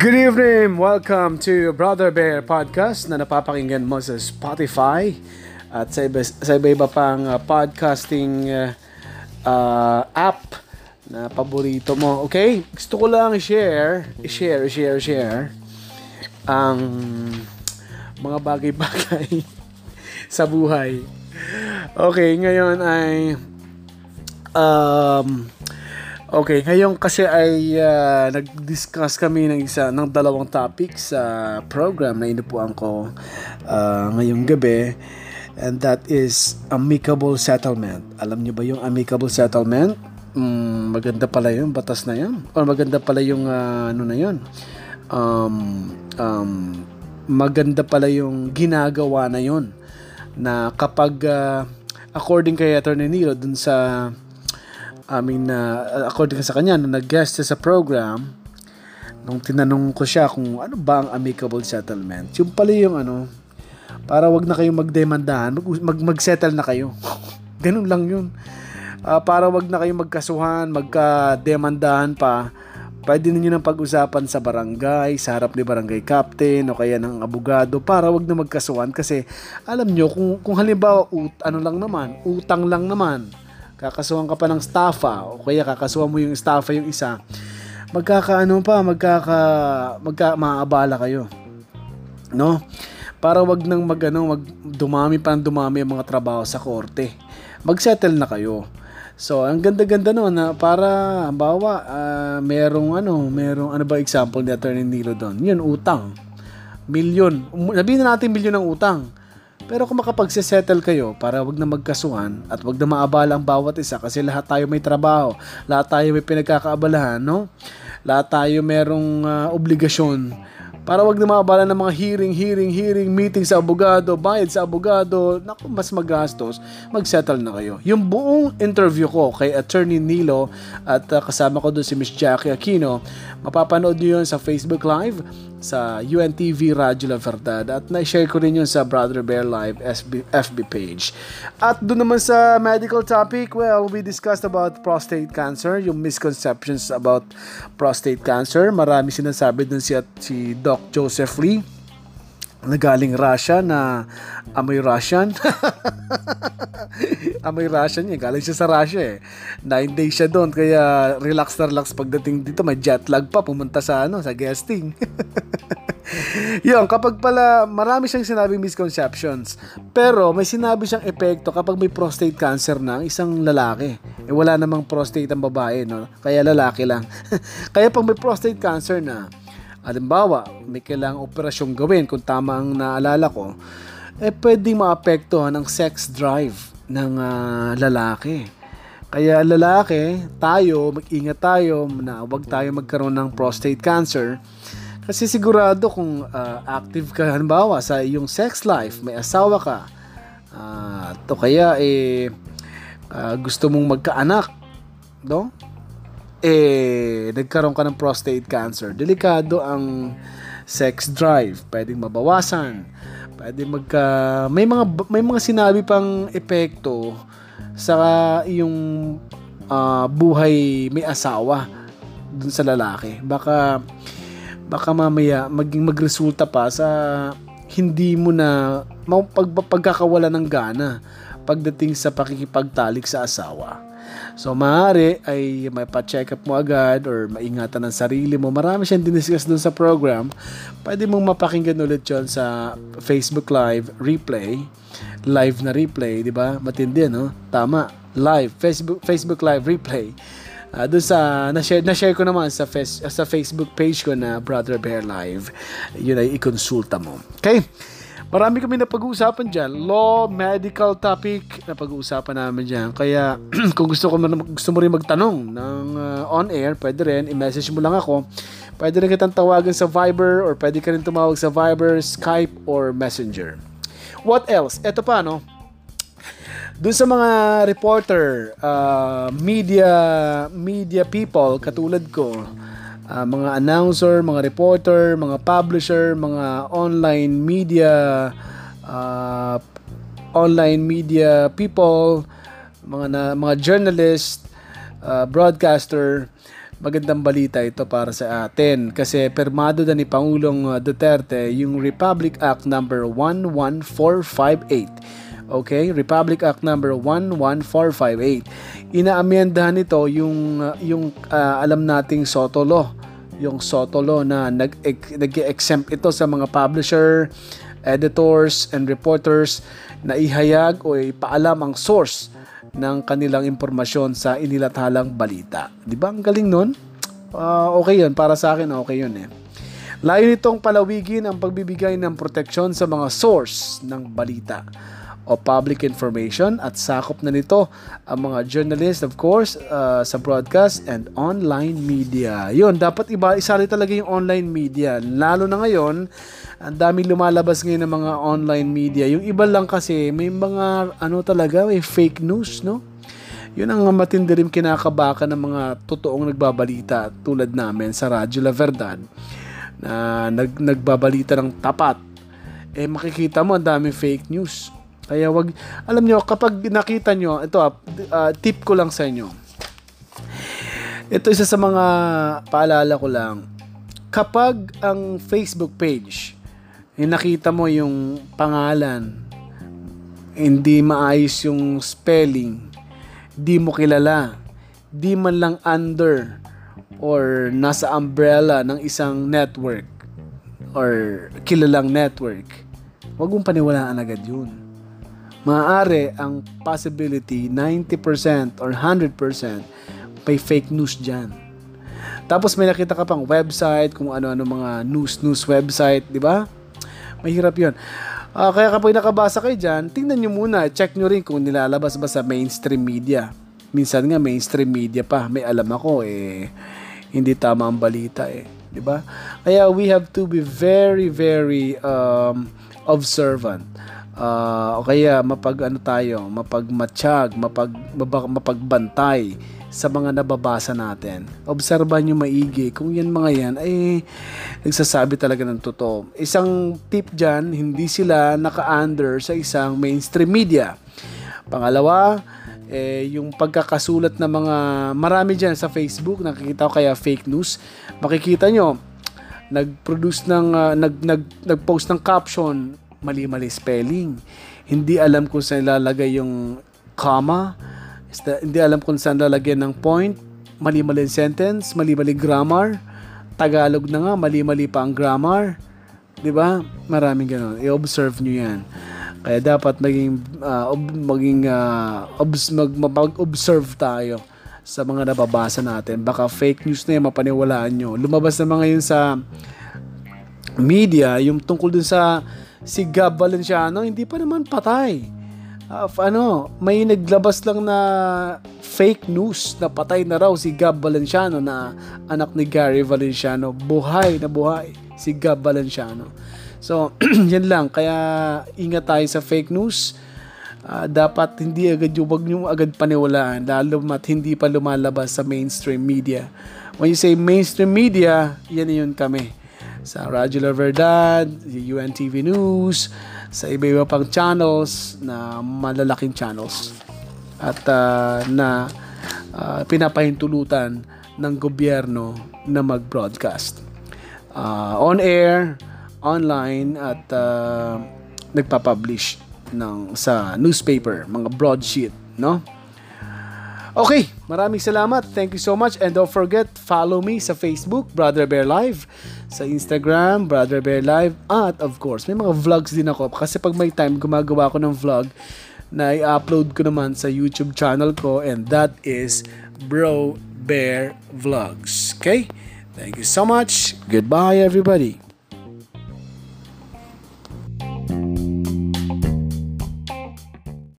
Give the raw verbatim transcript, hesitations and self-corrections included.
Good evening! Welcome to Brother Bear Podcast na napapakinggan mo sa Spotify at sa iba, sa iba, iba pang uh, podcasting uh, uh, app na paborito mo. Okay? Gusto ko lang share, share, share, share ang mga bagay-bagay sa buhay. Okay, ngayon ay um... Okay, ngayon kasi ay uh, nag-discuss kami ng isa ng dalawang topic sa program na inupuan ko uh, ngayong gabi, and that is amicable settlement. Alam niyo ba yung amicable settlement? Mm, maganda pala yung batas na yun. O maganda pala yung uh, ano na yun. Um, um, maganda pala yung ginagawa na yun. Na kapag, uh, according kay Attorney Nilo, dun sa... I mean, uh, according sa kanya, nung nag-guest sa program, nung tinanong ko siya kung ano ba ang amicable settlement, yung pala yung ano, para wag na kayong magdemandahan, mag- mag-settle na kayo. Ganun lang yun. Uh, para wag na kayong magkasuhan, magka-demandahan pa, pwede ninyo nang pag-usapan sa barangay, sa harap ni barangay captain o kaya ng abogado, para wag na magkasuhan. Kasi alam nyo, kung, kung halimbawa, ut- ano lang naman, utang lang naman, kakasuhan ka pa ng staffa o kaya kakasuhan mo yung staffa yung isa, magkakaano pa, magkaka magka maaabala kayo, no? Para wag nang magano mag dumami pa ng dumami ang mga trabaho sa korte, magsettle na kayo. So ang ganda-ganda noon, na para halimbawa uh, merong ano merong ano ba example ni Attorney Nilo doon, yun utang milyon, sabihin na natin milyon ang utang. Pero kung makapagsisettle kayo, para wag na magkasuhan at wag na maabala ang bawat isa, kasi lahat tayo may trabaho, lahat tayo may pinagkakaabalahan, no? Lahat tayo merong uh, obligasyon, para wag na maabala ng mga hearing, hearing, hearing, meeting sa abogado, bayad sa abogado, naku, mas magastos, magsettle na kayo. Yung buong interview ko kay Attorney Nilo at uh, kasama ko doon si Miss Jackie Aquino, mapapanood nyo yun sa Facebook Live, sa U N T V Radio La Verdad, at na-share ko rin yun sa Brother Bear Live F B page. At doon naman sa medical topic, well, we discussed about prostate cancer, yung misconceptions about prostate cancer. Marami sinasabi doon si, si Doc Joseph Lee, na galing Russia, na amoy Russian. Amoy Russian niya, galing siya sa Russia eh. Nine days siya doon, kaya relax na relax pagdating dito, may jet lag pa, pumunta sa ano, sa guesting. Yung kapag pala, marami siyang sinabing misconceptions, pero may sinabi siyang epekto kapag may prostate cancer na isang lalaki. Eh, wala namang prostate ang babae, no? Kaya lalaki lang. Kaya pag may prostate cancer na, halimbawa, may kailangang operasyong gawin, kung tama ang naalala ko, eh pwedeng maapektuhan ang sex drive ng uh, lalaki. Kaya lalaki, tayo, mag-ingat tayo na huwag tayo magkaroon ng prostate cancer. Kasi sigurado kung uh, active ka, halimbawa, sa iyong sex life, may asawa ka, uh, to kaya eh, uh, gusto mong magkaanak, no? Eh, nagkaroon ka ng prostate cancer, delikado ang sex drive, pwedeng mabawasan, pwedeng magka, may mga may mga sinabi pang epekto sa iyong uh, buhay may asawa dun sa lalaki. Baka baka mamaya maging magresulta pa sa hindi mo na mapagpagkakawala ng gana pagdating sa pakikipagtalik sa asawa. So maaari ay may pa-check up mo agad or maingatan ang sarili mo. Marami siyang diniscuss doon sa program. Pwede mong mapakinggan ulit yun sa Facebook Live replay. Live na replay, di ba? Matindi, no? Tama. Live. Facebook, Facebook Live replay. Uh, doon sa, na-share, na-share ko naman sa, face, sa Facebook page ko na Brother Bear Live. Yun ay ikonsulta mo. Okay? Marami kami na pag-uusapan dyan. Law, medical topic na pag-uusapan namin dyan. Kaya kung gusto, ko, gusto mo rin magtanong ng uh, on-air, pwede rin. I-message mo lang ako. Pwede rin kitang tawagan sa Viber or pwede ka rin tumawag sa Viber, Skype, or Messenger. What else? Eto pa, no? Doon sa mga reporter, uh, media, media people, katulad ko, Uh, mga announcer, mga reporter, mga publisher, mga online media uh, online media people, mga na, mga journalist, uh, broadcaster, magandang balita ito para sa atin kasi pirmado na ni Pangulong Duterte yung Republic Act number one one four five eight. Okay, Republic Act number one one four five eight. Inaamyendahan ito yung yung uh, alam nating Soto law, yung Soto law na nag-exempt ito sa mga publisher, editors and reporters na ihayag o ipaalam ang source ng kanilang impormasyon sa inilathalang balita. Di ba? Ang galing nun? Uh, okay yun. Para sa akin, okay yun eh. Layo nitong palawigin ang pagbibigay ng proteksyon sa mga source ng balita o public information at sakop na nito ang mga journalist, of course, uh, sa broadcast and online media. Yun, dapat iba, isali talaga yung online media. Lalo na ngayon, ang daming lumalabas ngayon ng mga online media. Yung iba lang kasi, may mga, ano talaga, may fake news, no? Yun ang matindi rin kinakabakan ng mga totoong nagbabalita tulad namin sa Radyo La Verdad na nag, nagbabalita ng tapat. Eh, makikita mo, ang daming fake news. Kaya wag, alam nyo, kapag nakita nyo, ito uh, tip ko lang sa inyo. Ito isa sa mga paalala ko lang. Kapag ang Facebook page, eh, nakita mo yung pangalan, hindi maayos yung spelling, di mo kilala, di man lang under or nasa umbrella ng isang network or kilalang network, wag mong paniwalaan agad yun. Maaari ang possibility ninety percent or one hundred percent may fake news dyan. Tapos may nakita ka pang website, kung ano-ano mga news-news website, di ba? Mahirap yun. Uh, kaya kapag nakabasa kayo dyan, tingnan nyo muna, check nyo rin kung nilalabas ba sa mainstream media. Minsan nga mainstream media pa, may alam ako eh, hindi tama ang balita eh, di ba? Kaya we have to be very, very um, observant. Uh, o kaya mapag ano tayo, mapagmatsyag, mapag, mapagbantay sa mga nababasa natin. Obserbahan nyo maigi kung yan mga yan ay nagsasabi talaga ng totoo. Isang tip dyan, hindi sila naka-under sa isang mainstream media. Pangalawa, eh, yung pagkakasulat ng mga marami dyan sa Facebook, nakikita ko kaya fake news, makikita nyo nag-produce ng uh, nag, nag, nag-post ng caption, mali-mali spelling. Hindi alam kung saan lalagay yung comma. Hindi alam kung saan lalagyan ng point. Mali-mali sentence, mali-mali grammar. Tagalog na nga, mali-mali pa ang grammar. 'Di ba? Maraming ganoon. I-observe niyo 'yan. Kaya dapat maging uh, ob- maging uh, obs- mag- mag-observe tayo sa mga nababasa natin. Baka fake news na 'yan, mapaniwalaan niyo. Lumabas na mga 'yun sa media, yung tungkol dun sa si Gab Valenciano, hindi pa naman patay. Uh, ano, may naglabas lang na fake news na patay na raw si Gab Valenciano na anak ni Gary Valenciano. Buhay na buhay si Gab Valenciano. So, yan lang. Kaya ingat tayo sa fake news. Uh, dapat hindi agad yung, wag nyo agad paniwalaan, lalo mat hindi pa lumalabas sa mainstream media. When you say mainstream media, yan yun kami. Sa Radyo La Verdad, U N T V News, sa iba-iba pang channels na malalaking channels at uh, na uh, pinapahintulutan ng gobyerno na mag-broadcast. Uh, on air, online at uh, nagpa-publish ng, sa newspaper, mga broadsheet, no? Okay, maraming salamat. Thank you so much. And don't forget, follow me sa Facebook, Brother Bear Live. Sa Instagram, Brother Bear Live. At of course, may mga vlogs din ako. Kasi pag may time, gumagawa ako ng vlog na i-upload ko naman sa YouTube channel ko. And that is Bro Bear Vlogs. Okay? Thank you so much. Goodbye, everybody.